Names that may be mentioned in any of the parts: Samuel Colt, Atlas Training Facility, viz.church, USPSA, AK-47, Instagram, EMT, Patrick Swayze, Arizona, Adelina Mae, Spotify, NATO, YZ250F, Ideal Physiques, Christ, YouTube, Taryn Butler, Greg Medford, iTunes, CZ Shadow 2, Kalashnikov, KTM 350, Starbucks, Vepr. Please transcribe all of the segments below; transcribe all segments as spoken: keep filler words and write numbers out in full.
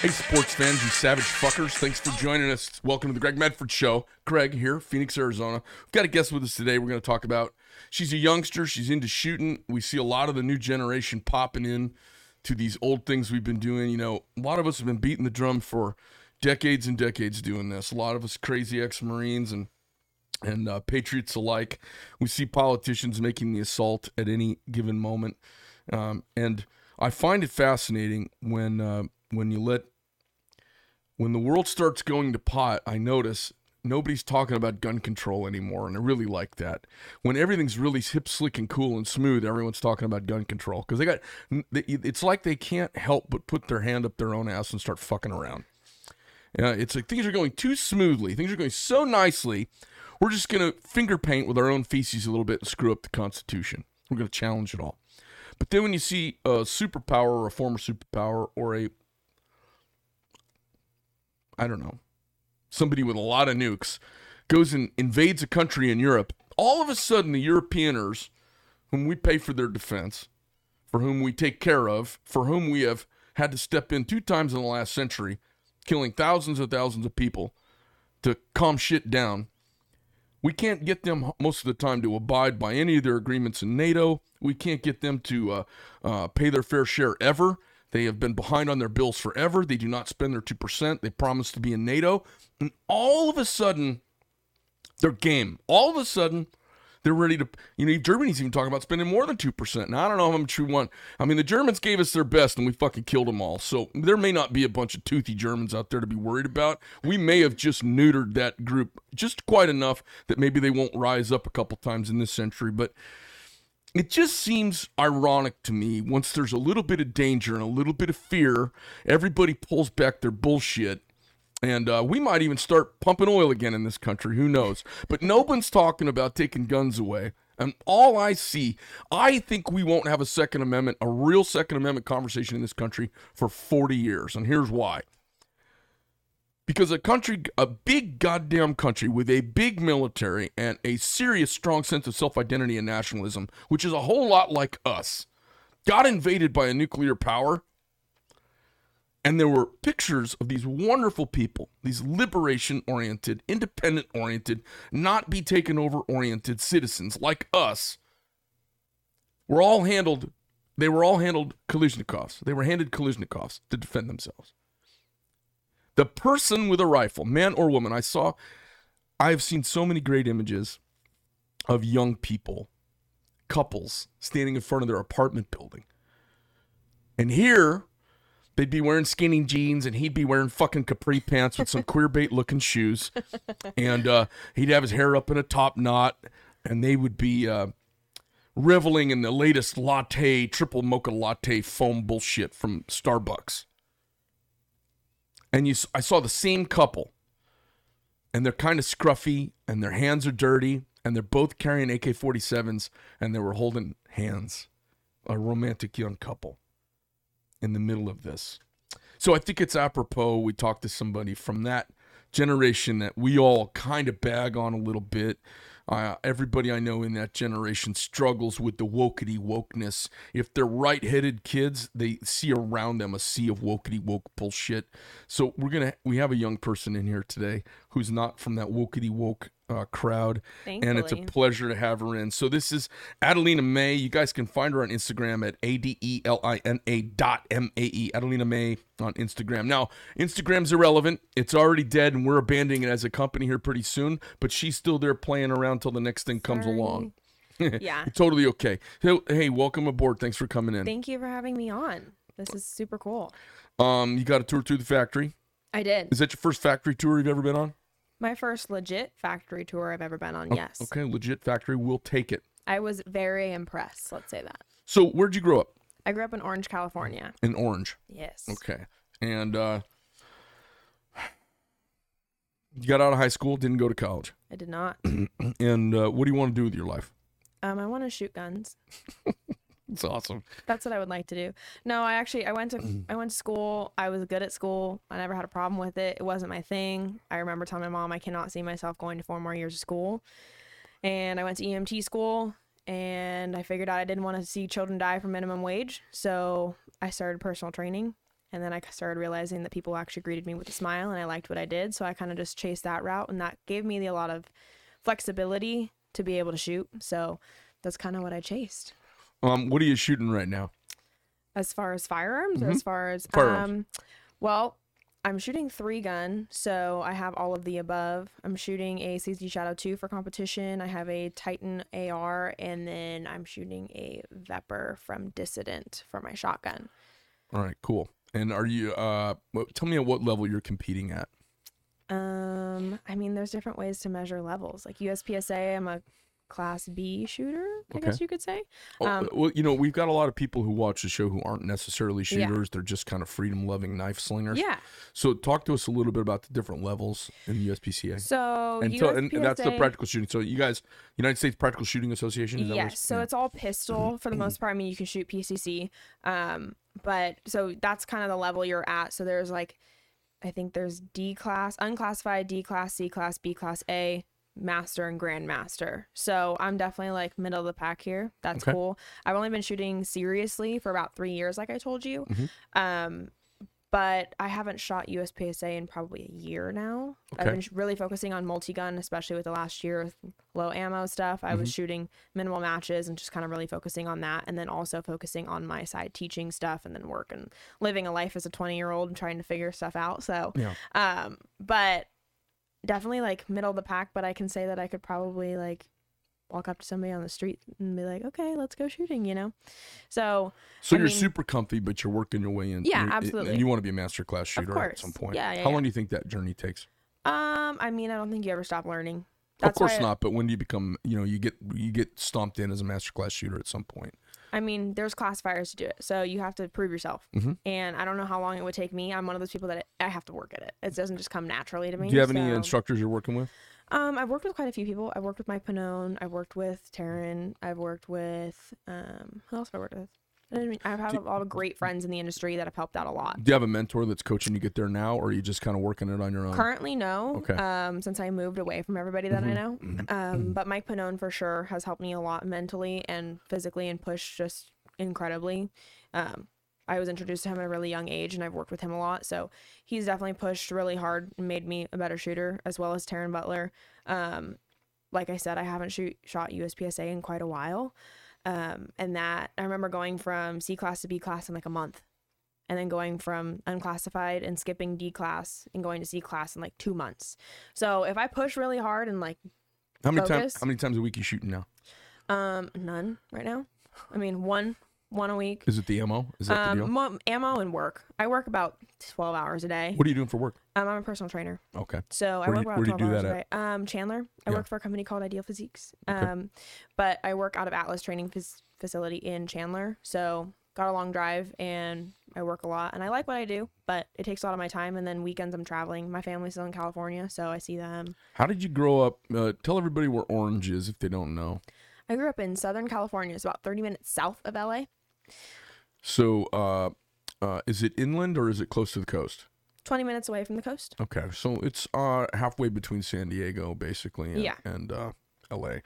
Hey, sports fans, you savage fuckers. Thanks for joining us. Welcome to the Greg Medford Show. Greg here, Phoenix, Arizona. We've got a guest with us today we're going to talk about. She's a youngster. She's into shooting. We see a lot of the new generation popping in to these old things we've been doing. You know, a lot of us have been beating the drum for decades and decades doing this. A lot of us crazy ex-Marines and and uh, patriots alike. We see politicians making the assault at any given moment. Um, and I find it fascinating when uh, when you let When the world starts going to pot, I notice nobody's talking about gun control anymore, and I really like that. When everything's really hip, slick, and cool and smooth, everyone's talking about gun control because they got. It's like they can't help but put their hand up their own ass and start fucking around. Uh, it's like things are going too smoothly. Things are going so nicely. We're just gonna finger paint with our own feces a little bit and screw up the Constitution. We're gonna challenge it all. But then when you see a superpower or a former superpower or a I don't know, somebody with a lot of nukes goes and invades a country in Europe. All of a sudden, the Europeaners, whom we pay for their defense, for whom we take care of, for whom we have had to step in two times in the last century, killing thousands and thousands of people to calm shit down. We can't get them most of the time to abide by any of their agreements in NATO. We can't get them to uh, uh, pay their fair share ever. They have been behind on their bills forever. They do not spend their two percent. They promise to be in NATO. And all of a sudden, they're game. All of a sudden, they're ready to, you know, Germany's even talking about spending more than two percent. Now, I don't know how much we want. I mean, the Germans gave us their best, and we fucking killed them all. So there may not be a bunch of toothy Germans out there to be worried about. We may have just neutered that group just quite enough that maybe they won't rise up a couple times in this century. But it just seems ironic to me, once there's a little bit of danger and a little bit of fear, everybody pulls back their bullshit, and uh, we might even start pumping oil again in this country, who knows. But no one's talking about taking guns away, and all I see, I think we won't have a Second Amendment, a real Second Amendment conversation in this country for forty years, and here's why. Because a country, a big goddamn country with a big military and a serious strong sense of self-identity and nationalism, which is a whole lot like us, got invaded by a nuclear power. And there were pictures of these wonderful people, these liberation-oriented, independent-oriented, not-be-taken-over-oriented citizens like us, were all handled, they were all handled Kalashnikovs. They were handed Kalashnikovs to defend themselves. The person with a rifle, man or woman, I saw, I have seen so many great images of young people, couples, standing in front of their apartment building. And here, they'd be wearing skinny jeans, and he'd be wearing fucking capri pants with some queer bait-looking shoes. And uh, he'd have his hair up in a top knot, and they would be uh, reveling in the latest latte, triple mocha latte foam bullshit from Starbucks. And you, I saw the same couple, and they're kind of scruffy, and their hands are dirty, and they're both carrying A K forty-sevens, and they were holding hands, a romantic young couple in the middle of this. So I think it's apropos we talked to somebody from that generation that we all kind of bag on a little bit. Uh, everybody I know in that generation struggles with the wokety wokeness. If they're right-headed kids, they see around them a sea of wokety woke bullshit. So we're gonna we have a young person in here today who's not from that wokety woke uh, crowd, thankfully. And it's a pleasure to have her in. So this is Adelina Mae. You guys can find her on Instagram at A D E L I N A dot M A E. Adelina Mae on Instagram. Now, Instagram's irrelevant. It's already dead, and we're abandoning it as a company here pretty soon, but she's still there playing around till the next thing Sorry. comes along. Yeah. Totally okay. Hey, hey, welcome aboard. Thanks for coming in. Thank you for having me on. This is super cool. Um, you got a tour through the factory? I did. Is that your first factory tour you've ever been on? My first legit factory tour I've ever been on, oh, yes. Okay, legit factory. We'll take it. I was very impressed. Let's say that. So where'd you grow up? I grew up in Orange, California. In Orange? Yes. Okay. And uh, you got out of high school, didn't go to college? I did not. And uh, what do you want to do with your life? Um, I want to shoot guns. That's awesome. That's what I would like to do. No, I actually, I went to, I went to school. I was good at school. I never had a problem with it. It wasn't my thing. I remember telling my mom, I cannot see myself going to four more years of school. And I went to E M T school, and I figured out I didn't want to see children die for minimum wage. So I started personal training, and then I started realizing that people actually greeted me with a smile, and I liked what I did. So I kind of just chased that route, and that gave me the, a lot of flexibility to be able to shoot. So that's kind of what I chased. Um, what are you shooting right now? As far as firearms, mm-hmm. or as far as firearms. um, well, I'm shooting three gun, so I have all of the above. I'm shooting a C Z Shadow two for competition. I have a Titan A R, and then I'm shooting a Vepr from Dissident for my shotgun. All right, cool. And are you? Uh, tell me at what level you're competing at. Um, I mean, there's different ways to measure levels. Like U S P S A, I'm a Class B shooter, I okay. guess you could say. Um, oh, well, you know, we've got a lot of people who watch the show who aren't necessarily shooters. Yeah. They're just kind of freedom-loving knife slingers. Yeah. So talk to us a little bit about the different levels in the U S P C A. So and, U S P S A, so, and that's the practical shooting. So you guys, United States Practical Shooting Association? Is yes. That so yeah. It's all pistol for the most part. I mean, you can shoot P C C. Um, but so that's kind of the level you're at. So there's like, I think there's D class, unclassified, D class, C class, B class, A, master, and grandmaster. So I'm definitely like middle of the pack here. That's okay. Cool. I've only been shooting seriously for about three years, like I told you. Mm-hmm. Um, but I haven't shot U S P S A in probably a year now. Okay. I've been really focusing on multi-gun, especially with the last year with low ammo stuff. I mm-hmm. was shooting minimal matches and just kind of really focusing on that, and then also focusing on my side teaching stuff, and then work and living a life as a twenty-year-old and trying to figure stuff out. So, yeah. um, but definitely like middle of the pack, but I can say that I could probably like walk up to somebody on the street and be like, okay, let's go shooting, you know? So So I you're mean, super comfy, but you're working your way in. Yeah, absolutely. And you want to be a master class shooter at some point. Yeah, yeah, How yeah. long do you think that journey takes? Um, I mean, I don't think you ever stop learning. That's of course not, I, but when do you become, you know, you get you get stomped in as a master class shooter at some point? I mean, there's classifiers to do it, so you have to prove yourself. Mm-hmm. And I don't know how long it would take me. I'm one of those people that I have to work at it. It doesn't just come naturally to me. Do you have so. any instructors you're working with? Um, I've worked with quite a few people. I've worked with Mike Pannone. I've worked with Taryn. I've worked with um, who else have I worked with? I mean, I've had a lot of great friends in the industry that have helped out a lot. Do you have a mentor that's coaching you get there now, or are you just kind of working it on your own? Currently, no. Okay. Um, since I moved away from everybody that mm-hmm. I know. Um, mm-hmm. But Mike Pannone for sure has helped me a lot mentally and physically, and pushed just incredibly. Um, I was introduced to him at a really young age, and I've worked with him a lot. So he's definitely pushed really hard and made me a better shooter, as well as Taryn Butler. Um, like I said, I haven't shoot, shot U S P S A in quite a while. Um, and that I remember going from C class to B class in like a month, and then going from unclassified and skipping D class and going to C class in like two months. So if I push really hard and like, how many times, how many times a week are you shooting now? Um, none right now. I mean, one, one a week. Is it the ammo? Is that um, the deal? M- ammo and work. I work about twelve hours a day. What are you doing for work? Um, I'm a personal trainer. Okay. So where I work you, about twelve hours a day. Um, Chandler. I yeah. work for a company called Ideal Physiques. Um, okay. But I work out of Atlas Training F- Facility in Chandler. So got a long drive, and I work a lot, and I like what I do, but it takes a lot of my time. And then weekends I'm traveling. My family's still in California, so I see them. How did you grow up? Uh, tell everybody where Orange is if they don't know. I grew up in Southern California. It's about thirty minutes south of L A. So uh, uh, is it inland, or is it close to the coast? twenty minutes away from the coast. Okay. So it's uh, halfway between San Diego, basically, and, yeah. and uh, L A.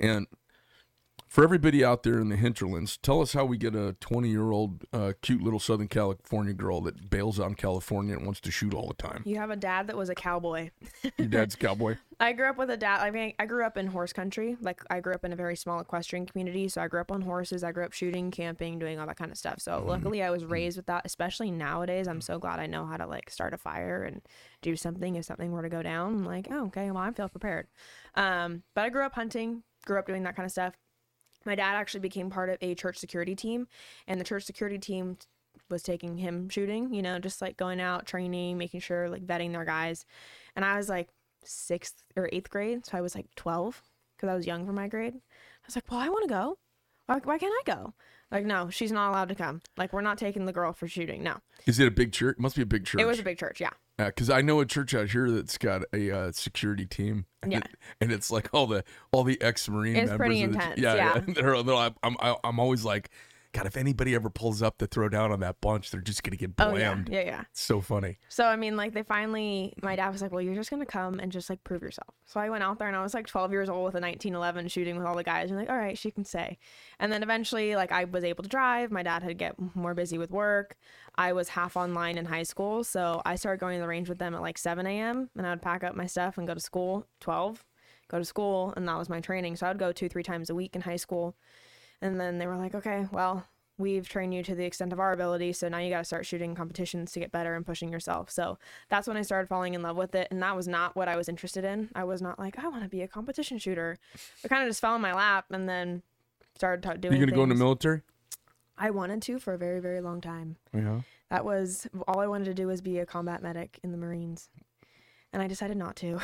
And for everybody out there in the hinterlands, tell us how we get a twenty-year-old uh, cute little Southern California girl that bails on California and wants to shoot all the time. You have a dad that was a cowboy. Your dad's a cowboy? I grew up with a dad. I mean, I grew up in horse country. Like, I grew up in a very small equestrian community, so I grew up on horses. I grew up shooting, camping, doing all that kind of stuff. So mm-hmm. luckily I was raised with that, especially nowadays. I'm so glad I know how to, like, start a fire and do something if something were to go down. I'm like, oh, okay, well, I feel prepared. Um, but I grew up hunting, grew up doing that kind of stuff. My dad actually became part of a church security team, and the church security team was taking him shooting, you know, just like going out, training, making sure, like vetting their guys. And I was like sixth or eighth grade. So I was like twelve, because I was young for my grade. I was like, well, I want to go. Why, why can't I go? Like, no, she's not allowed to come. Like, we're not taking the girl for shooting. No. Is it a big church? It must be a big church. It was a big church. Yeah. Because uh, I know a church out here that's got a uh, security team. Yeah. And, it, and it's like all the all the ex-Marine it's members. It's pretty intense. The, yeah. yeah. yeah. They're, they're, I'm, I'm always like, God, if anybody ever pulls up to throw down on that bunch, they're just going to get blammed. Oh, yeah, yeah, yeah. It's so funny. So, I mean, like, they finally, my dad was like, well, you're just going to come and just, like, prove yourself. So I went out there, and I was, like, twelve years old with a nineteen eleven shooting with all the guys. And, like, all right, she can stay. And then eventually, like, I was able to drive. My dad had to get more busy with work. I was half online in high school. So I started going to the range with them at, like, seven a.m., and I would pack up my stuff and go to school, twelve, go to school, and that was my training. So I would go two, three times a week in high school. And then they were like, okay, well, we've trained you to the extent of our ability, so now you got to start shooting competitions to get better and pushing yourself. So that's when I started falling in love with it, and that was not what I was interested in. I was not like, I want to be a competition shooter. It kind of just fell in my lap, and then started doing things. Are you going to go in the military? I wanted to for a very, very long time. Yeah. That was, all I wanted to do was be a combat medic in the Marines, and I decided not to.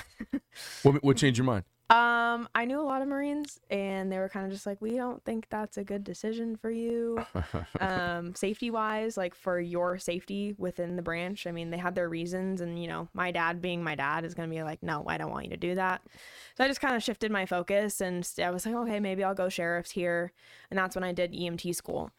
What, what changed your mind? Um, I knew a lot of Marines, and they were kind of just like, we don't think that's a good decision for you, um, safety-wise, like for your safety within the branch. I mean, they had their reasons, and, you know, my dad being my dad is going to be like, no, I don't want you to do that. So I just kind of shifted my focus, and I was like, okay, maybe I'll go sheriff's here, and that's when I did E M T school.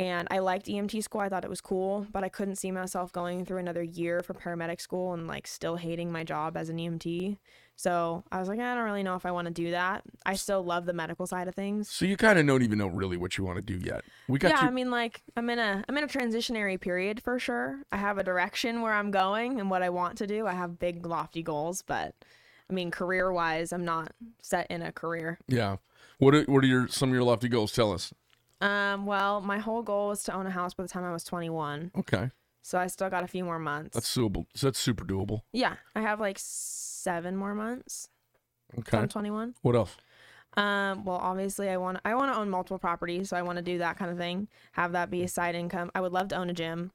And I liked E M T school. I thought it was cool, but I couldn't see myself going through another year for paramedic school and, like, still hating my job as an E M T. So I was like, I don't really know if I want to do that. I still love the medical side of things. So you kind of don't even know really what you want to do yet. We got yeah, you- I mean, like, I'm in a I'm in a transitionary period for sure. I have a direction where I'm going and what I want to do. I have big, lofty goals, but, I mean, career-wise, I'm not set in a career. Yeah. What are, what are your some of your lofty goals? Tell us. Um, well, my whole goal was to own a house by the time I was twenty-one. Okay. So I still got a few more months. That's doable. That's super doable. Yeah. I have like seven more months. Okay. I'm twenty-one. What else? Um, well, obviously I want, I want to own multiple properties. So I want to do that kind of thing. Have that be a side income. I would love to own a gym.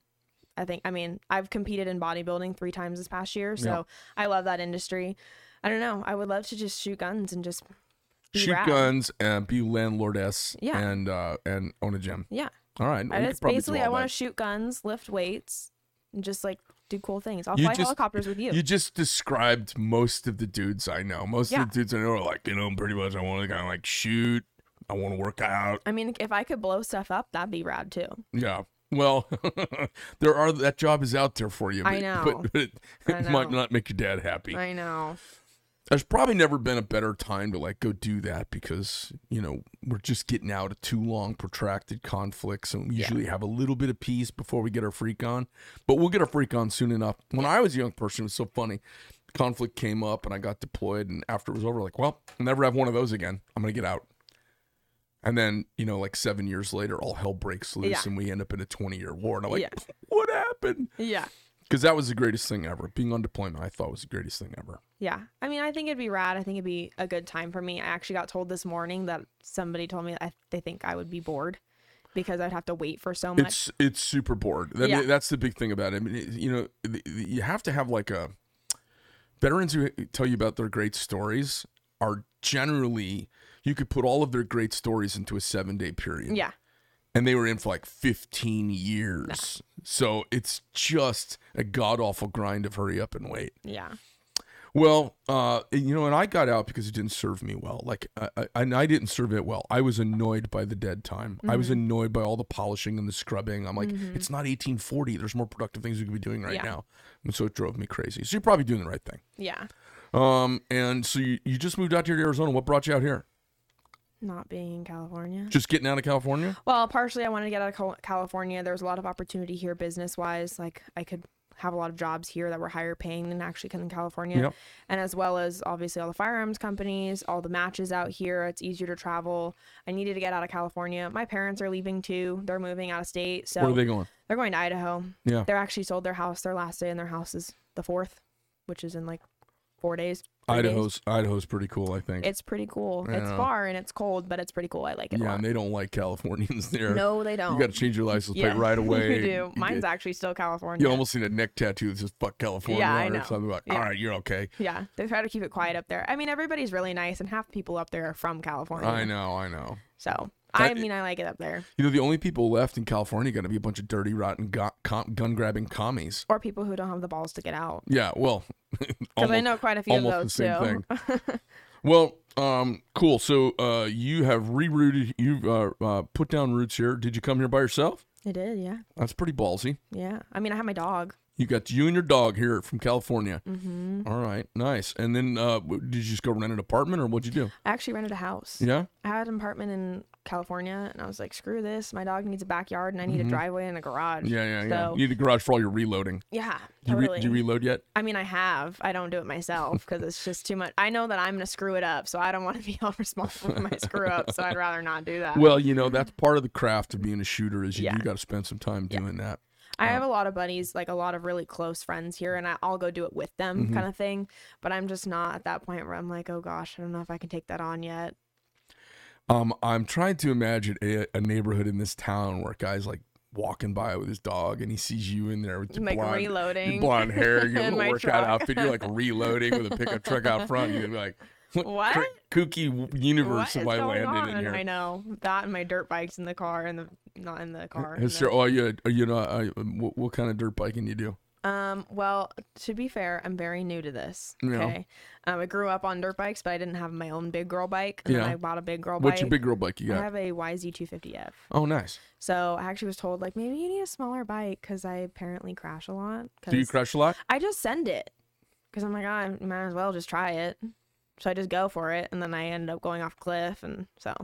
I think, I mean, I've competed in bodybuilding three times this past year. So yeah. I love that industry. I don't know. I would love to just shoot guns and just... Be Shoot rad. guns and be landlordess yeah. and uh, and own a gym. Yeah. All right. I just basically I want to shoot guns, lift weights, and just like do cool things. I'll you fly just, helicopters with you. You just described most of the dudes I know. Most yeah. of the dudes I know are like, you know, pretty much I want to kind of like shoot. I want to work out. I mean, if I could blow stuff up, that'd be rad too. Yeah. Well, there are that job is out there for you. But, I know. But, but it, I know. It might not make your dad happy. I know. There's probably never been a better time to like go do that because, you know, we're just getting out of too long protracted conflicts and we yeah. usually have a little bit of peace before we get our freak on, but we'll get our freak on soon enough. When I was a young person, it was so funny. Conflict came up and I got deployed and after it was over, like, well, I'll never have one of those again. I'm going to get out. And then, you know, like seven years later, all hell breaks loose yeah. and we end up in a twenty-year war. And I'm like, yeah. what happened? Yeah. Because that was the greatest thing ever. Being on deployment, I thought was the greatest thing ever. Yeah. I mean, I think it'd be rad. I think it'd be a good time for me. I actually got told this morning that somebody told me that they think I would be bored because I'd have to wait for so much. It's it's super bored. That, yeah. That's the big thing about it. I mean, it, you know, the, the, you have to have like a... Veterans who tell you about their great stories are generally... You could put all of their great stories into a seven-day period. Yeah. And they were in for like fifteen years. No. So it's just a god-awful grind of hurry up and wait. Yeah. Well, uh, you know, and I got out because it didn't serve me well. Like, I, I, and I didn't serve it well. I was annoyed by the dead time. Mm-hmm. I was annoyed by all the polishing and the scrubbing. I'm like, mm-hmm. It's not eighteen forty. There's more productive things we could be doing right yeah. now. And so it drove me crazy. So you're probably doing the right thing. Yeah. Um. And so you, you just moved out here to Arizona. What brought you out here? Not being in California. Just getting out of California? Well, partially I wanted to get out of California. There was a lot of opportunity here business-wise. Like, I could have a lot of jobs here that were higher paying than actually in California. Yep. And as well as, obviously, all the firearms companies, all the matches out here. It's easier to travel. I needed to get out of California. My parents are leaving, too. They're moving out of state. So Where are they going? They're going to Idaho. Yeah. They're actually sold their house. Their last day in their house is the fourth, which is in, like, four days. Idaho's days. Idaho's pretty cool, I think. It's pretty cool. Yeah. It's far and it's cold, but it's pretty cool. I like it. Yeah, a lot. And they don't like Californians there. No, they don't. You got to change your license plate yeah. right away. You do. You Mine's get, actually still California. You almost seen a neck tattoo that says "fuck California" yeah, I know. Or something. Like, yeah. All right, you're okay. Yeah, they try to keep it quiet up there. I mean, everybody's really nice, and half the people up there are from California. I know, I know. So I, I mean, I like it up there. You know, the only people left in California are going to be a bunch of dirty, rotten, go- com- gun-grabbing commies. Or people who don't have the balls to get out. Yeah, well. Because I know quite a few of those, too. Almost the same thing. Well, um, cool. So uh, you have rerouted. You've uh, uh, put down roots here. Did you come here by yourself? I did, yeah. That's pretty ballsy. Yeah. I mean, I have my dog. You got you and your dog here from California. Mm-hmm. All right, nice. And then uh, did you just go rent an apartment, or what'd you do? I actually rented a house. Yeah? I had an apartment in California, and I was like, screw this. My dog needs a backyard, and I need mm-hmm. a driveway and a garage. Yeah, yeah, so, yeah. You need a garage for all your reloading. Yeah, totally. Do you, re- do you reload yet? I mean, I have. I don't do it myself because it's just too much. I know that I'm going to screw it up, so I don't want to be all responsible for my screw up, so I'd rather not do that. Well, you know, that's part of the craft of being a shooter is you yeah. do got to spend some time yeah. doing that. I have a lot of buddies, like a lot of really close friends here, and I'll go do it with them mm-hmm. kind of thing. But I'm just not at that point where I'm like, oh, gosh, I don't know if I can take that on yet. Um, I'm trying to imagine a, a neighborhood in this town where a guy's like walking by with his dog and he sees you in there with your like blonde, reloading. Your blonde hair, your little workout truck. outfit. You're like reloading with a pickup truck out front. You're like, what, what? kooky universe have I landed on? in here? I know. That and my dirt bike's in the car and the... Not in the car. Has there, oh, are you, are you not, are you, what, what kind of dirt biking you do? Um, well, to be fair, I'm very new to this. Okay. Yeah. Um, I grew up on dirt bikes, but I didn't have my own big girl bike. And yeah. I bought a big girl bike. What's your big girl bike you got? I have a Y Z two fifty F. Oh, nice. So I actually was told, like, maybe you need a smaller bike because I apparently crash a lot. Do you crash a lot? I just send it because I'm like, oh, I might as well just try it. So I just go for it. And then I end up going off a cliff. And so...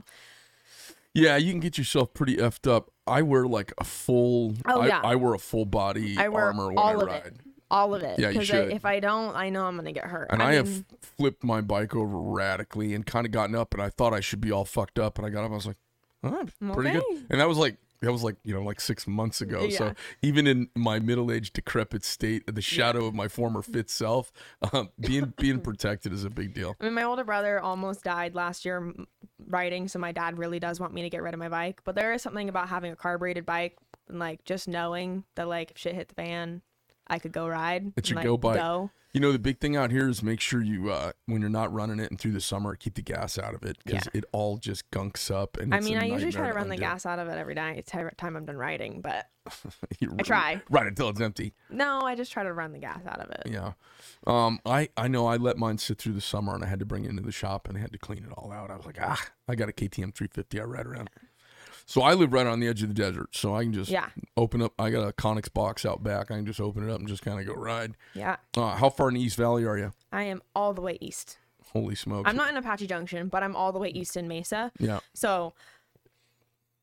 Yeah, you can get yourself pretty effed up. I wear like a full, oh, yeah. I, I wear a full body I wear armor when all I ride. Of it. All of it. Yeah, you should. I, if I don't, I know I'm going to get hurt. And I, I mean, have flipped my bike over radically and kind of gotten up and I thought I should be all fucked up. And I got up and I was like, oh, pretty okay. good. And that was like, that was like, you know, like six months ago. Yeah. So even in my middle-aged decrepit state, the shadow of my former fit self, um, being being protected is a big deal. I mean, my older brother almost died last year riding, so my dad really does want me to get rid of my bike. But there is something about having a carbureted bike and, like, just knowing that, like, if shit hit the fan, I could go ride. It's your like, go bike. Go. You know, the big thing out here is make sure you, uh, when you're not running it and through the summer, keep the gas out of it because yeah. it all just gunks up. And it's I mean, I usually try to run the gas out of it every night, every time I'm done riding, but you I try. Right until it's empty. No, I just try to run the gas out of it. Yeah. Um, I, I know I let mine sit through the summer and I had to bring it into the shop and I had to clean it all out. I was like, ah, I got a K T M three fifty I ride around. Yeah. So I live right on the edge of the desert, so I can just yeah. open up. I got a Connex box out back. I can just open it up and just kind of go ride. Yeah. Uh, how far in East Valley are you? I am all the way east. Holy smokes. I'm not in Apache Junction, but I'm all the way east in Mesa. Yeah. So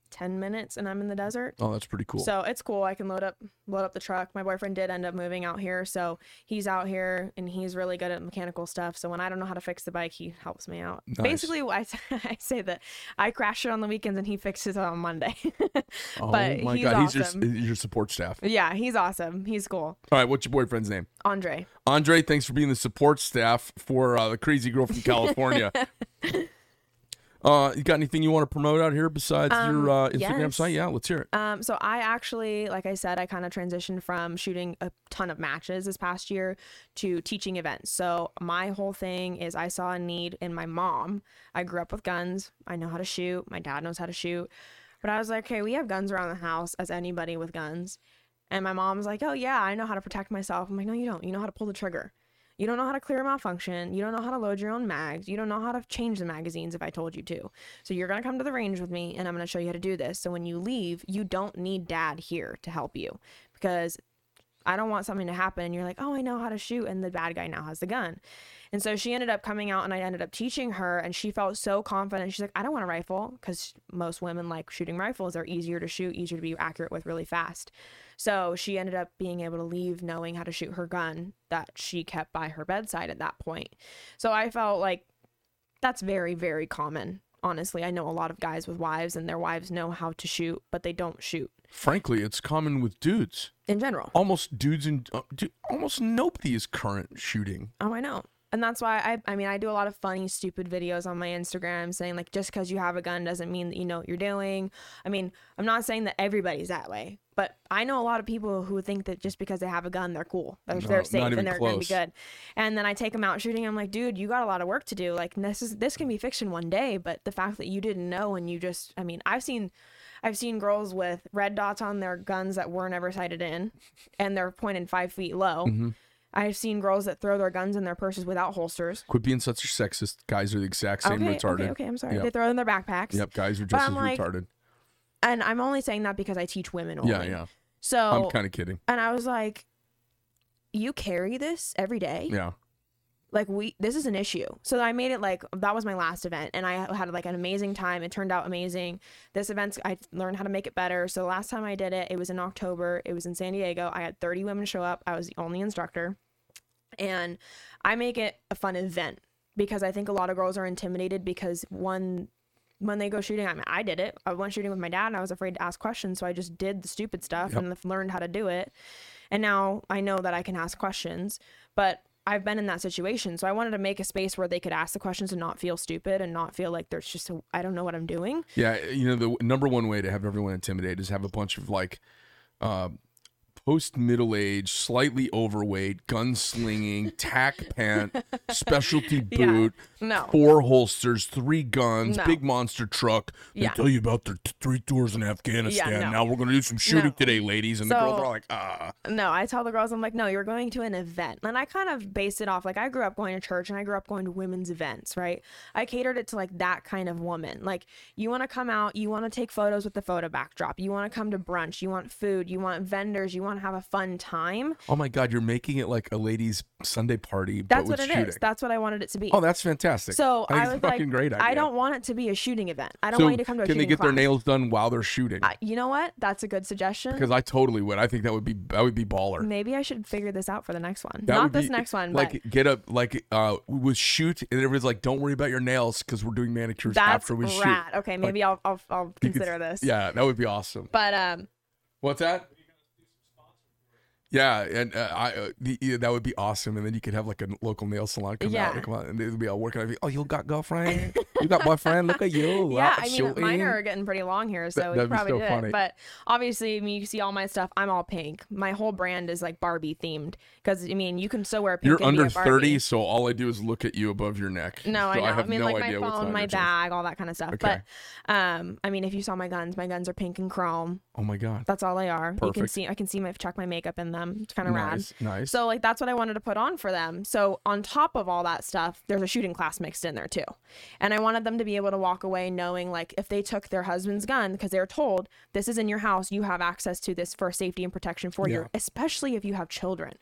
ten minutes and I'm in the desert. Oh, that's pretty cool. So it's cool. I can load up load up the truck. My boyfriend did end up moving out here, so he's out here and he's really good at mechanical stuff. So when I don't know how to fix the bike, he helps me out. Nice. Basically, I, I say that I crash it on the weekends and he fixes it on Monday. but oh my he's god, awesome. he's your, your support staff. Yeah, he's awesome. He's cool. All right, what's your boyfriend's name? Andre. Andre, thanks for being the support staff for uh, the crazy girl from California. Uh, you got anything you want to promote out here besides um, your uh, Instagram yes. site? Yeah, let's hear it. Um, so I actually, like I said, I kind of transitioned from shooting a ton of matches this past year to teaching events. So my whole thing is I saw a need in my mom. I grew up with guns. I know how to shoot. My dad knows how to shoot. But I was like, okay, we have guns around the house as anybody with guns. And my mom was like, oh, yeah, I know how to protect myself. I'm like, no, you don't. You know how to pull the trigger. You don't know how to clear a malfunction. You don't know how to load your own mags. You don't know how to change the magazines if I told you to. So you're going to come to the range with me, and I'm going to show you how to do this. So when you leave, you don't need dad here to help you because I don't want something to happen. And you're like, oh, I know how to shoot, and the bad guy now has the gun. And so she ended up coming out, and I ended up teaching her, and she felt so confident. She's like, I don't want a rifle because most women like shooting rifles. They're easier to shoot, easier to be accurate with really fast. So she ended up being able to leave knowing how to shoot her gun that she kept by her bedside at that point. So I felt like that's very, very common. Honestly, I know a lot of guys with wives and their wives know how to shoot, but they don't shoot. Frankly, it's common with dudes. In general. Almost dudes and uh, dude, almost nobody is current shooting. Oh, I know. And that's why I I mean, I do a lot of funny, stupid videos on my Instagram saying, like, just because you have a gun doesn't mean that you know what you're doing. I mean, I'm not saying that everybody's that way, but I know a lot of people who think that just because they have a gun, they're cool. They're, no, they're safe and they're going to be good. And then I take them out shooting. I'm like, dude, you got a lot of work to do. Like, this is, this can be fiction one day, but the fact that you didn't know and you just, I mean, I've seen... I've seen girls with red dots on their guns that were never sighted in, and they're pointed five feet low. Mm-hmm. I've seen girls that throw their guns in their purses without holsters. Quit being such a sexist. Guys are the exact same okay, retarded. Okay, okay, I'm sorry. Yep. They throw in their backpacks. Yep, guys are just as like, retarded. And I'm only saying that because I teach women only. Yeah, yeah. So I'm kind of kidding. And I was like, you carry this every day? Yeah. Like, we, this is an issue. So I made it like, that was my last event, and I had like an amazing time. It turned out amazing. This event, I learned how to make it better. So last time I did it, it was in October. It was in San Diego. I had thirty women show up. I was the only instructor. And I make it a fun event because I think a lot of girls are intimidated because one, when they go shooting, I mean, I did it. I went shooting with my dad and I was afraid to ask questions. So I just did the stupid stuff yep. and learned how to do it. And now I know that I can ask questions, but I've been in that situation. So I wanted to make a space where they could ask the questions and not feel stupid and not feel like there's just, a, I don't know what I'm doing. Yeah. You know, the number one way to have everyone intimidated is have a bunch of like uh, post middle age, slightly overweight, gunslinging, tack pant, specialty boot, yeah. no. four holsters, three guns, no. big monster truck. They yeah. tell you about their t- three tours in Afghanistan. Yeah, no. Now we're going to do some shooting no. today, ladies. And so, the girls are like, ah. No, I tell the girls, I'm like, no, you're going to an event. And I kind of based it off, like, I grew up going to church and I grew up going to women's events, right? I catered it to like that kind of woman. Like, you want to come out, you want to take photos with the photo backdrop. You want to come to brunch. You want food. You want vendors. You want to have a fun time. Oh my God, you're making it like a ladies' Sunday party. That's but what it shooting. Is. That's what I wanted it to be. Oh, that's fantastic. So I, I was fucking like, great idea. I don't want it to be a shooting event. I don't so want you to come to a shooting. Can they get class. Their nails done while they're shooting? Uh, you know what? That's a good suggestion. Because I totally would. I think that would be that would be baller. Maybe I should figure this out for the next one. That Not this be, next one. Like but... get up, like uh, we'll shoot, and everybody's like, "Don't worry about your nails because we're doing manicures that's after we rat. Shoot." Okay, maybe like, I'll I'll, I'll consider could, this. Yeah, that would be awesome. But um, what's that? Yeah, and uh, I uh, the, yeah, that would be awesome. And then you could have like a local nail salon come yeah. out and come out, and it'd be all working. I'd be, oh, you got girlfriend, you got boyfriend. Look at you. Yeah, I mean, shooting. Mine are getting pretty long here, so that, we probably so did funny. It. But obviously, I mean, you see all my stuff. I'm all pink. My whole brand is like Barbie themed because I mean, you can so wear pink. You're and under thirty, so all I do is look at you above your neck. No, so I know. I, have I mean, no like my phone, my bag, all that kind of stuff. Okay. But um, I mean, if you saw my guns, my guns are pink and chrome. Oh my God, that's all they are. Perfect. You can see, I can see my check my makeup in. Them it's kind of nice, rad nice so like that's what I wanted to put on for them. So on top of all that stuff, there's a shooting class mixed in there too, and I wanted them to be able to walk away knowing like if they took their husband's gun, because they're told this is in your house, you have access to this for safety and protection for yeah. you, especially if you have children.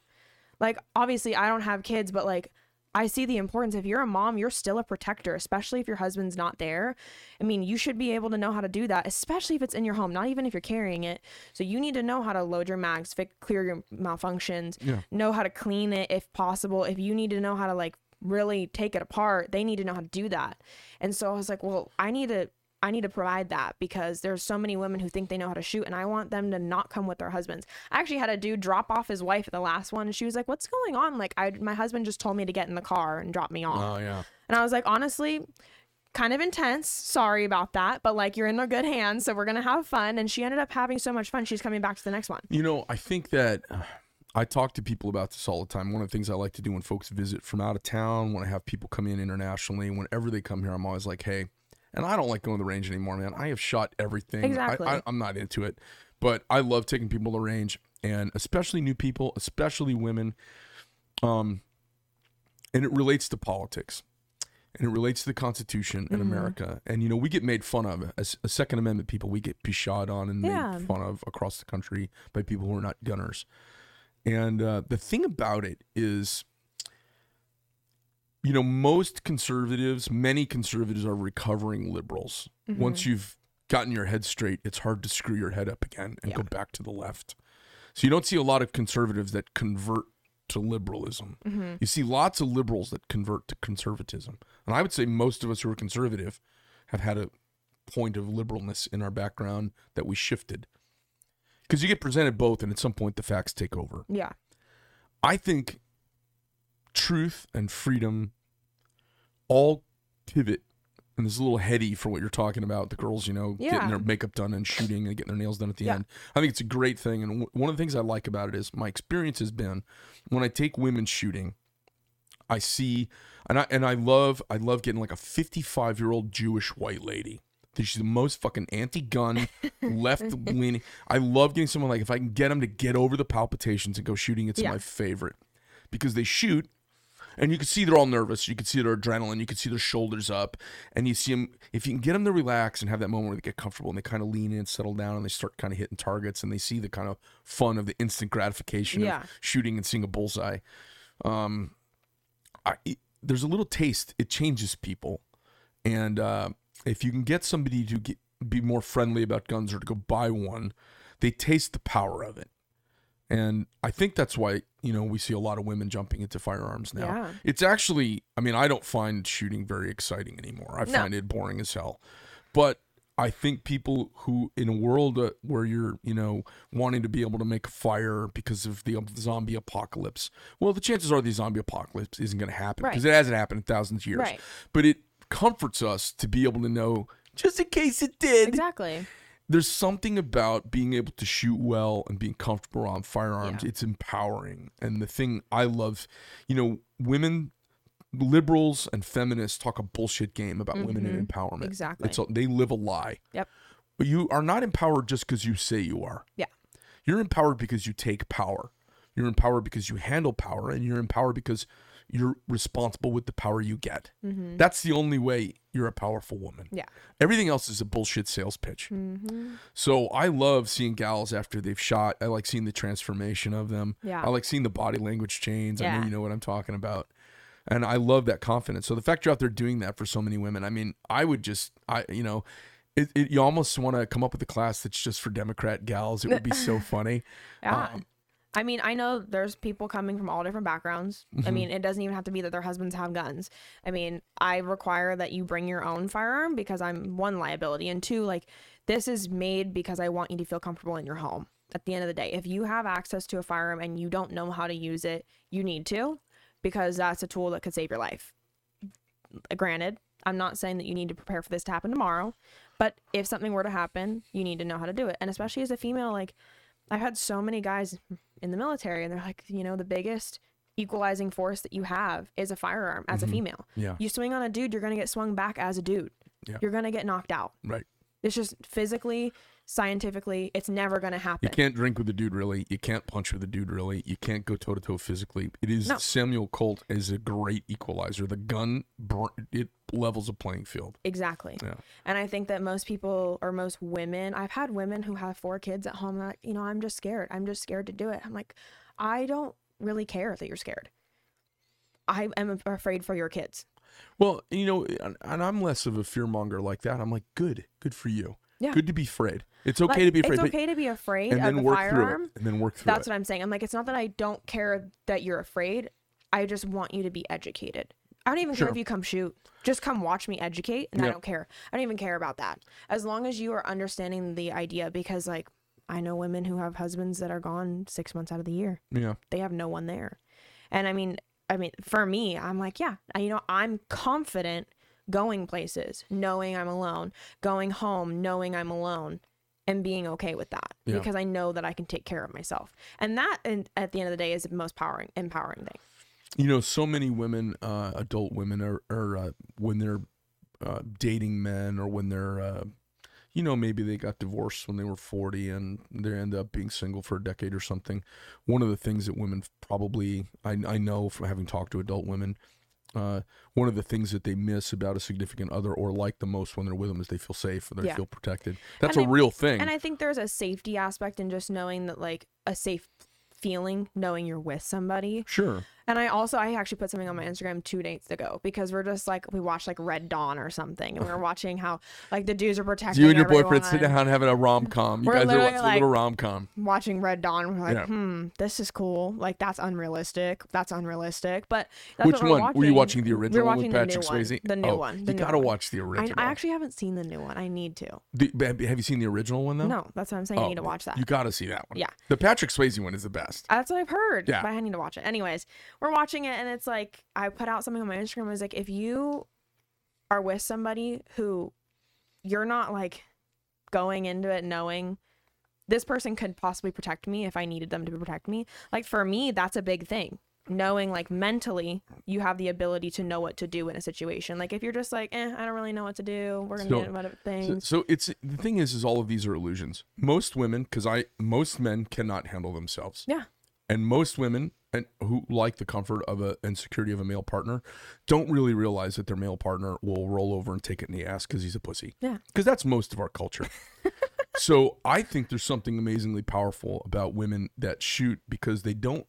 Like obviously I don't have kids, but like I see the importance. If you're a mom, you're still a protector, especially if your husband's not there. I mean, you should be able to know how to do that, especially if it's in your home, not even if you're carrying it. So you need to know how to load your mags, fix, clear your malfunctions, yeah. know how to clean it if possible. If you need to know how to like really take it apart, they need to know how to do that. And so I was like, well, I need to I need to provide that because there's so many women who think they know how to shoot, and I want them to not come with their husbands. I actually had a dude drop off his wife at the last one, and she was like, what's going on? Like, I, my husband just told me to get in the car and drop me off. Oh, yeah. And I was like, honestly, kind of intense. Sorry about that. But, like, you're in their good hands, so we're going to have fun. And she ended up having so much fun, she's coming back to the next one. You know, I think that uh, I talk to people about this all the time. One of the things I like to do when folks visit from out of town, when I have people come in internationally, whenever they come here, I'm always like, hey, and I don't like going to the range anymore, man. I have shot everything. Exactly. I, I, I'm not into it. But I love taking people to range, and especially new people, especially women. Um, and it relates to politics. And it relates to the Constitution in mm-hmm. America. And, you know, we get made fun of. As a Second Amendment people, we get pishawed on and yeah. made fun of across the country by people who are not gunners. And uh, the thing about it is... You know, most conservatives, many conservatives are recovering liberals. Mm-hmm. Once you've gotten your head straight, it's hard to screw your head up again and yeah. go back to the left. So you don't see a lot of conservatives that convert to liberalism. Mm-hmm. You see lots of liberals that convert to conservatism. And I would say most of us who are conservative have had a point of liberalness in our background that we shifted. Because you get presented both, and at some point the facts take over. Yeah. I think truth and freedom all pivot. And this is a little heady for what you're talking about. The girls, you know, yeah. getting their makeup done and shooting and getting their nails done at the yeah. end. I think it's a great thing. And w- one of the things I like about it is my experience has been when I take women shooting, I see, and I and I love, I love getting like a fifty-five-year-old Jewish white lady. I think she's the most fucking anti-gun, left-leaning. I love getting someone like, if I can get them to get over the palpitations and go shooting, it's yeah. my favorite. Because they shoot. And you can see they're all nervous. You can see their adrenaline. You can see their shoulders up. And you see them, if you can get them to relax and have that moment where they get comfortable and they kind of lean in, settle down, and they start kind of hitting targets and they see the kind of fun of the instant gratification yeah. of shooting and seeing a bullseye. Um, I, it, there's a little taste. It changes people. And uh, if you can get somebody to get, be more friendly about guns or to go buy one, they taste the power of it. And I think that's why, you know, we see a lot of women jumping into firearms now. Yeah. It's actually, I mean, I don't find shooting very exciting anymore. I no. find it boring as hell. But I think people who, in a world where you're, you know, wanting to be able to make a fire because of the zombie apocalypse, well, the chances are the zombie apocalypse isn't going to happen because right. it hasn't happened in thousands of years. Right. But it comforts us to be able to know, just in case it did. Exactly. There's something about being able to shoot well and being comfortable on firearms. Yeah. It's empowering. And the thing I love, you know, women, liberals and feminists talk a bullshit game about mm-hmm. women and empowerment. Exactly. It's a, they live a lie. Yep. But you are not empowered just because you say you are. Yeah. You're empowered because you take power. You're empowered because you handle power. And you're empowered because you're responsible with the power you get. Mm-hmm. That's the only way you're a powerful woman. Yeah. Everything else is a bullshit sales pitch. Mm-hmm. So I love seeing gals after they've shot. I like seeing the transformation of them. Yeah. I like seeing the body language change. Yeah. I know you know what I'm talking about. And I love that confidence. So the fact you're out there doing that for so many women, I mean, I would just, I you know, it, it, you almost want to come up with a class that's just for Democrat gals. It would be so funny. Yeah. Um, I mean, I know there's people coming from all different backgrounds. Mm-hmm. I mean, it doesn't even have to be that their husbands have guns. I mean, I require that you bring your own firearm because I'm, one, liability, and two, like, this is made because I want you to feel comfortable in your home. At the end of the day, if you have access to a firearm and you don't know how to use it, you need to, because that's a tool that could save your life. Granted, I'm not saying that you need to prepare for this to happen tomorrow, but if something were to happen, you need to know how to do it. And especially as a female, like, I've had so many guys in the military and they're like, you know, the biggest equalizing force that you have is a firearm as mm-hmm. a female. Yeah. You swing on a dude, you're going to get swung back as a dude. Yeah. You're going to get knocked out. Right. It's just physically, scientifically, it's never going to happen. You can't drink with a dude, really. You can't punch with a dude, really. You can't go toe to toe physically. It is no. Samuel Colt is a great equalizer. The gun, it levels a playing field. Exactly. Yeah. And I think that most people or most women, I've had women who have four kids at home that, you know, I'm just scared. I'm just scared to do it. I'm like, I don't really care that you're scared. I am afraid for your kids. Well, you know, and I'm less of a fearmonger like that. I'm like, good, good for you. Yeah. Good to be afraid. It's okay like, to be afraid. It's okay to be afraid and of then the work firearm. Through it, and then work through That's it. That's what I'm saying. I'm like, it's not that I don't care that you're afraid. I just want you to be educated. I don't even sure. care if you come shoot. Just come watch me educate, and yeah. I don't care. I don't even care about that. As long as you are understanding the idea, because, like, I know women who have husbands that are gone six months out of the year. Yeah. They have no one there. And, I mean... I mean, for me, I'm like, yeah, you know, I'm confident going places, knowing I'm alone, going home, knowing I'm alone, and being okay with that yeah. because I know that I can take care of myself. And that, at the end of the day, is the most powering, empowering thing. You know, so many women, uh, adult women, are, are uh, when they're uh, dating men or when they're, uh, you know, maybe they got divorced when they were forty and they end up being single for a decade or something. One of the things that women probably, I, I know from having talked to adult women, uh, one of the things that they miss about a significant other or like the most when they're with them is they feel safe or they yeah. feel protected. That's and a I, real thing. And I think there's a safety aspect in just knowing that, like, a safe feeling, knowing you're with somebody. Sure. And I also, I actually put something on my Instagram two dates ago because we're just like, we watched like Red Dawn or something. And we were watching how like the dudes are protecting you and your everyone. Boyfriend sit down and having a rom-com. You we're guys are watching like, a little rom-com. Watching Red Dawn. We're like, yeah. hmm, this is cool. Like that's unrealistic. That's unrealistic. But that's Which what we're one? Watching. Were you watching the original one with Patrick Swayze? The new oh, one. The you got to watch the original. I, I actually haven't seen the new one. I need to. Do, have you seen the original one though? No, that's what I'm saying. Oh, you need to watch that. You got to see that one. Yeah. The Patrick Swayze one is the best. That's what I've heard. Yeah. But I need to watch it. Anyways. we're watching it, and it's like, I put out something on my Instagram. I was like, if you are with somebody who you're not like going into it knowing this person could possibly protect me if I needed them to protect me, like for me, that's a big thing. Knowing like mentally you have the ability to know what to do in a situation. Like if you're just like, eh, I don't really know what to do, we're gonna so, get about things. So, so it's the thing is is all of these are illusions. Most women, because I most men cannot handle themselves. Yeah. And most women and who like the comfort of a and security of a male partner don't really realize that their male partner will roll over and take it in the ass because he's a pussy. Yeah. Because that's most of our culture. So I think there's something amazingly powerful about women that shoot because they don't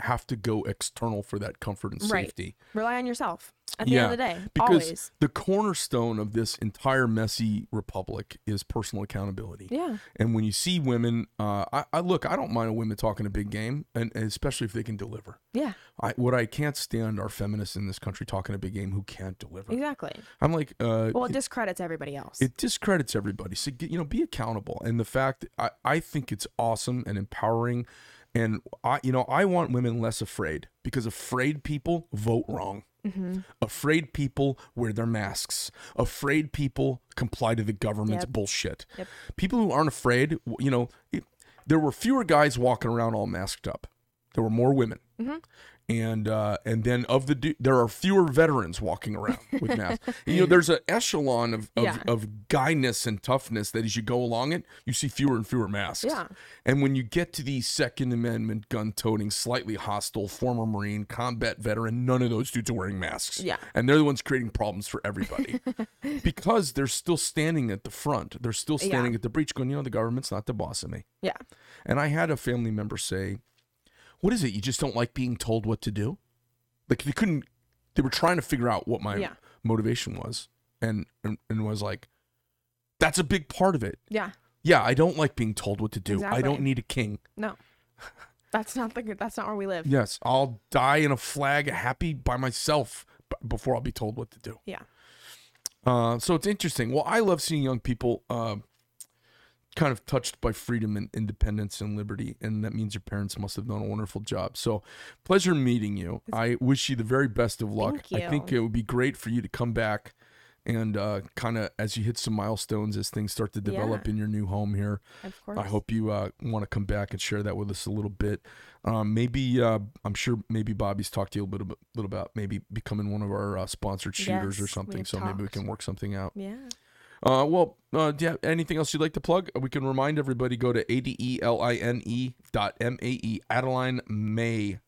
have to go external for that comfort and safety. Right. Rely on yourself at the yeah, end of the day. Because always. The cornerstone of this entire messy republic is personal accountability. Yeah. And when you see women, uh, I, I look, I don't mind a woman talking a big game, and, and especially if they can deliver. Yeah. I, what I can't stand are feminists in this country talking a big game who can't deliver. Exactly. I'm like, uh, well, it, it discredits everybody else. It discredits everybody. So, you know, be accountable. And the fact, I, I think it's awesome and empowering. And I, you know, I want women less afraid, because afraid people vote wrong. Mm-hmm. Afraid people wear their masks. Afraid people comply to the government's yep. bullshit. Yep. People who aren't afraid, you know, it, there were fewer guys walking around all masked up. There were more women. Mm-hmm. And uh, and then of the, there are fewer veterans walking around with masks. You know, there's an echelon of of, yeah. of guyness and toughness that as you go along it, you see fewer and fewer masks. Yeah. And when you get to the Second Amendment, gun-toting, slightly hostile, former Marine, combat veteran, none of those dudes are wearing masks. Yeah. And they're the ones creating problems for everybody. Because they're still standing at the front. They're still standing yeah. at the breach going, you know, the government's not the boss of me. Yeah. And I had a family member say, what is it? You just don't like being told what to do? Like they couldn't, they were trying to figure out what my yeah. motivation was, and, and and was like, that's a big part of it. Yeah. Yeah. I don't like being told what to do. Exactly. I don't need a king. No, that's not the, that's not where we live. Yes. I'll die in a flag happy by myself before I'll be told what to do. Yeah. Uh, so it's interesting. Well, I love seeing young people, uh, kind of touched by freedom and independence and liberty, and that means your parents must have done a wonderful job. So, pleasure meeting you. I wish you the very best of luck. Thank you. I think it would be great for you to come back and uh kind of as you hit some milestones, as things start to develop yeah. in your new home here. Of course. I hope you uh want to come back and share that with us a little bit. Um maybe uh I'm sure maybe Bobby's talked to you a little bit little about maybe becoming one of our uh, sponsored shooters yes, or something. So talked. Maybe we can work something out. Yeah. Uh, well, uh, do you have anything else you'd like to plug? We can remind everybody, go to A-D-E-L-I-N-E dot M-A-E, Adeline Mae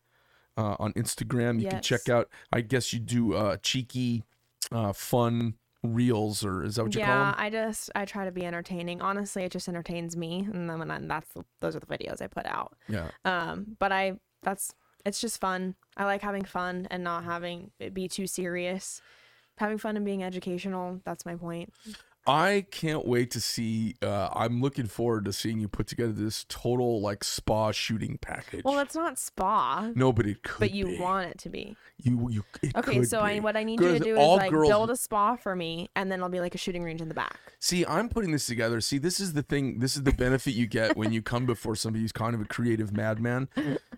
uh, on Instagram. You yes. can check out, I guess you do uh, cheeky, uh, fun reels, or is that what you yeah, call them? Yeah, I just, I try to be entertaining. Honestly, it just entertains me, and then when I, that's those are the videos I put out. Yeah. Um, but I, that's, it's just fun. I like having fun and not having it be too serious. Having fun and being educational, that's my point. I can't wait to see, uh, I'm looking forward to seeing you put together this total like spa shooting package. Well, it's not spa. No, but it could But you be. want it to be. You, you, it okay, could so be. I, what I need you to do is like girls... build a spa for me, and then it'll be like a shooting range in the back. See, I'm putting this together. See, this is the thing, this is the benefit you get when you come before somebody who's kind of a creative madman.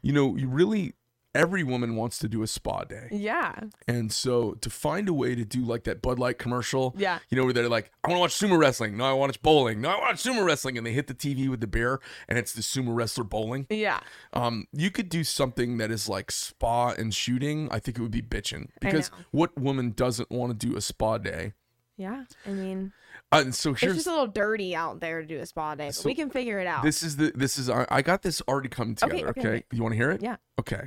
You know, you really... Every woman wants to do a spa day. Yeah. And so to find a way to do like that Bud Light commercial. Yeah. You know, where they're like, I want to watch sumo wrestling. No, I want to watch bowling. No, I want to watch sumo wrestling. And they hit the T V with the beer, and it's the sumo wrestler bowling. Yeah. Um, you could do something that is like spa and shooting. I think it would be bitching. Because what woman doesn't want to do a spa day? Yeah. I mean, uh, and so here's, it's just a little dirty out there to do a spa day, but so we can figure it out. This is the, this is, I, I got this already coming together. Okay. okay, okay. okay. You want to hear it? Yeah. Okay.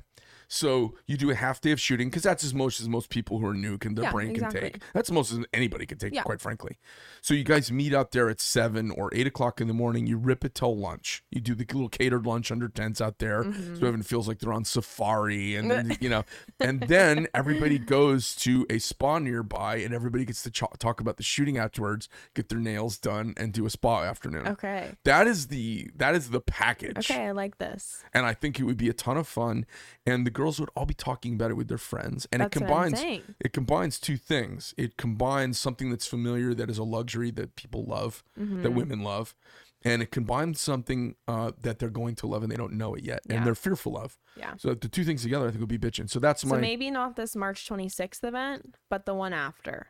So you do a half day of shooting, because that's as much as most people who are new can their yeah, brain exactly. can take. That's most as anybody can take, yeah. quite frankly. So you guys meet out there at seven or eight o'clock in the morning. You rip it till lunch. You do the little catered lunch under tents out there, mm-hmm. so everyone feels like they're on safari, and then, you know. And then everybody goes to a spa nearby, and everybody gets to ch- talk about the shooting afterwards, get their nails done, and do a spa afternoon. Okay, that is the that is the package. Okay, I like this, and I think it would be a ton of fun, and the girls would all be talking about it with their friends, and that's it combines it combines two things. It combines something that's familiar, that is a luxury that people love, mm-hmm. that women love, and it combines something uh, that they're going to love and they don't know it yet, yeah. and they're fearful of. Yeah. So the two things together, I think, would be bitching. So that's so my. So maybe not this March twenty-sixth event, but the one after.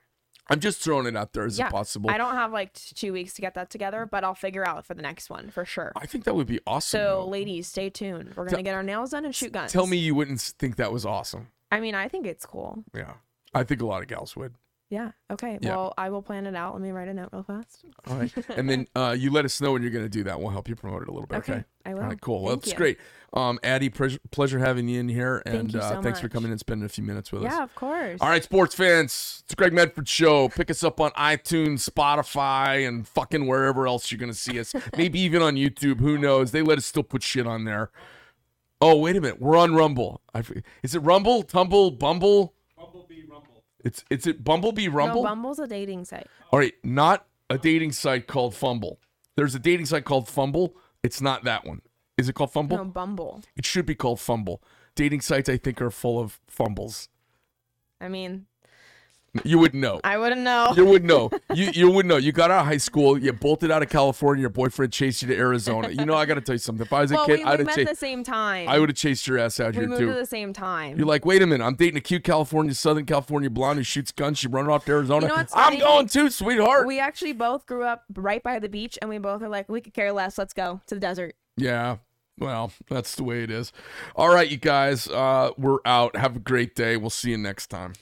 I'm just throwing it out there as yeah. possible. I don't have like two weeks to get that together, but I'll figure out for the next one for sure. I think that would be awesome. So, though. Ladies, stay tuned. We're gonna T- get our nails done and shoot guns. Tell me you wouldn't think that was awesome. I mean, I think it's cool. Yeah, I think a lot of gals would. Yeah. Okay. Yeah. Well, I will plan it out. Let me write a note real fast. All right. And then uh, you let us know when you're going to do that. We'll help you promote it a little bit. Okay. okay? I will. All right, cool. Well, that's you. great. Um, Addie, pre- pleasure having you in here. And Thank you so uh, thanks much. for coming and spending a few minutes with yeah, us. Yeah, of course. All right, sports fans. It's the Greg Medford Show. Pick us up on iTunes, Spotify, and fucking wherever else you're going to see us. Maybe even on YouTube. Who knows? They let us still put shit on there. Oh, wait a minute. We're on Rumble. I, is it Rumble, Tumble, Bumble? Bumblebee Rumble. It's it's it Bumblebee Rumble? No, Bumble's a dating site. All right, not a dating site called Fumble. There's a dating site called Fumble. It's not that one. Is it called Fumble? No, Bumble. It should be called Fumble. Dating sites, I think, are full of fumbles. I mean, you wouldn't know. I wouldn't know. You wouldn't know. You you wouldn't know. You got out of high school. You bolted out of California. Your boyfriend chased you to Arizona. You know, I got to tell you something. If I was a well, kid, we, we I'd have chased. We met at the same time. I would have chased your ass out we here too. We moved at the same time. You're like, wait a minute. I'm dating a cute California, Southern California blonde who shoots guns. She's running off to Arizona. You know I'm going too, sweetheart. We actually both grew up right by the beach, and we both are like, we could care less. Let's go to the desert. Yeah. Well, that's the way it is. All right, you guys. Uh, we're out. Have a great day. We'll see you next time.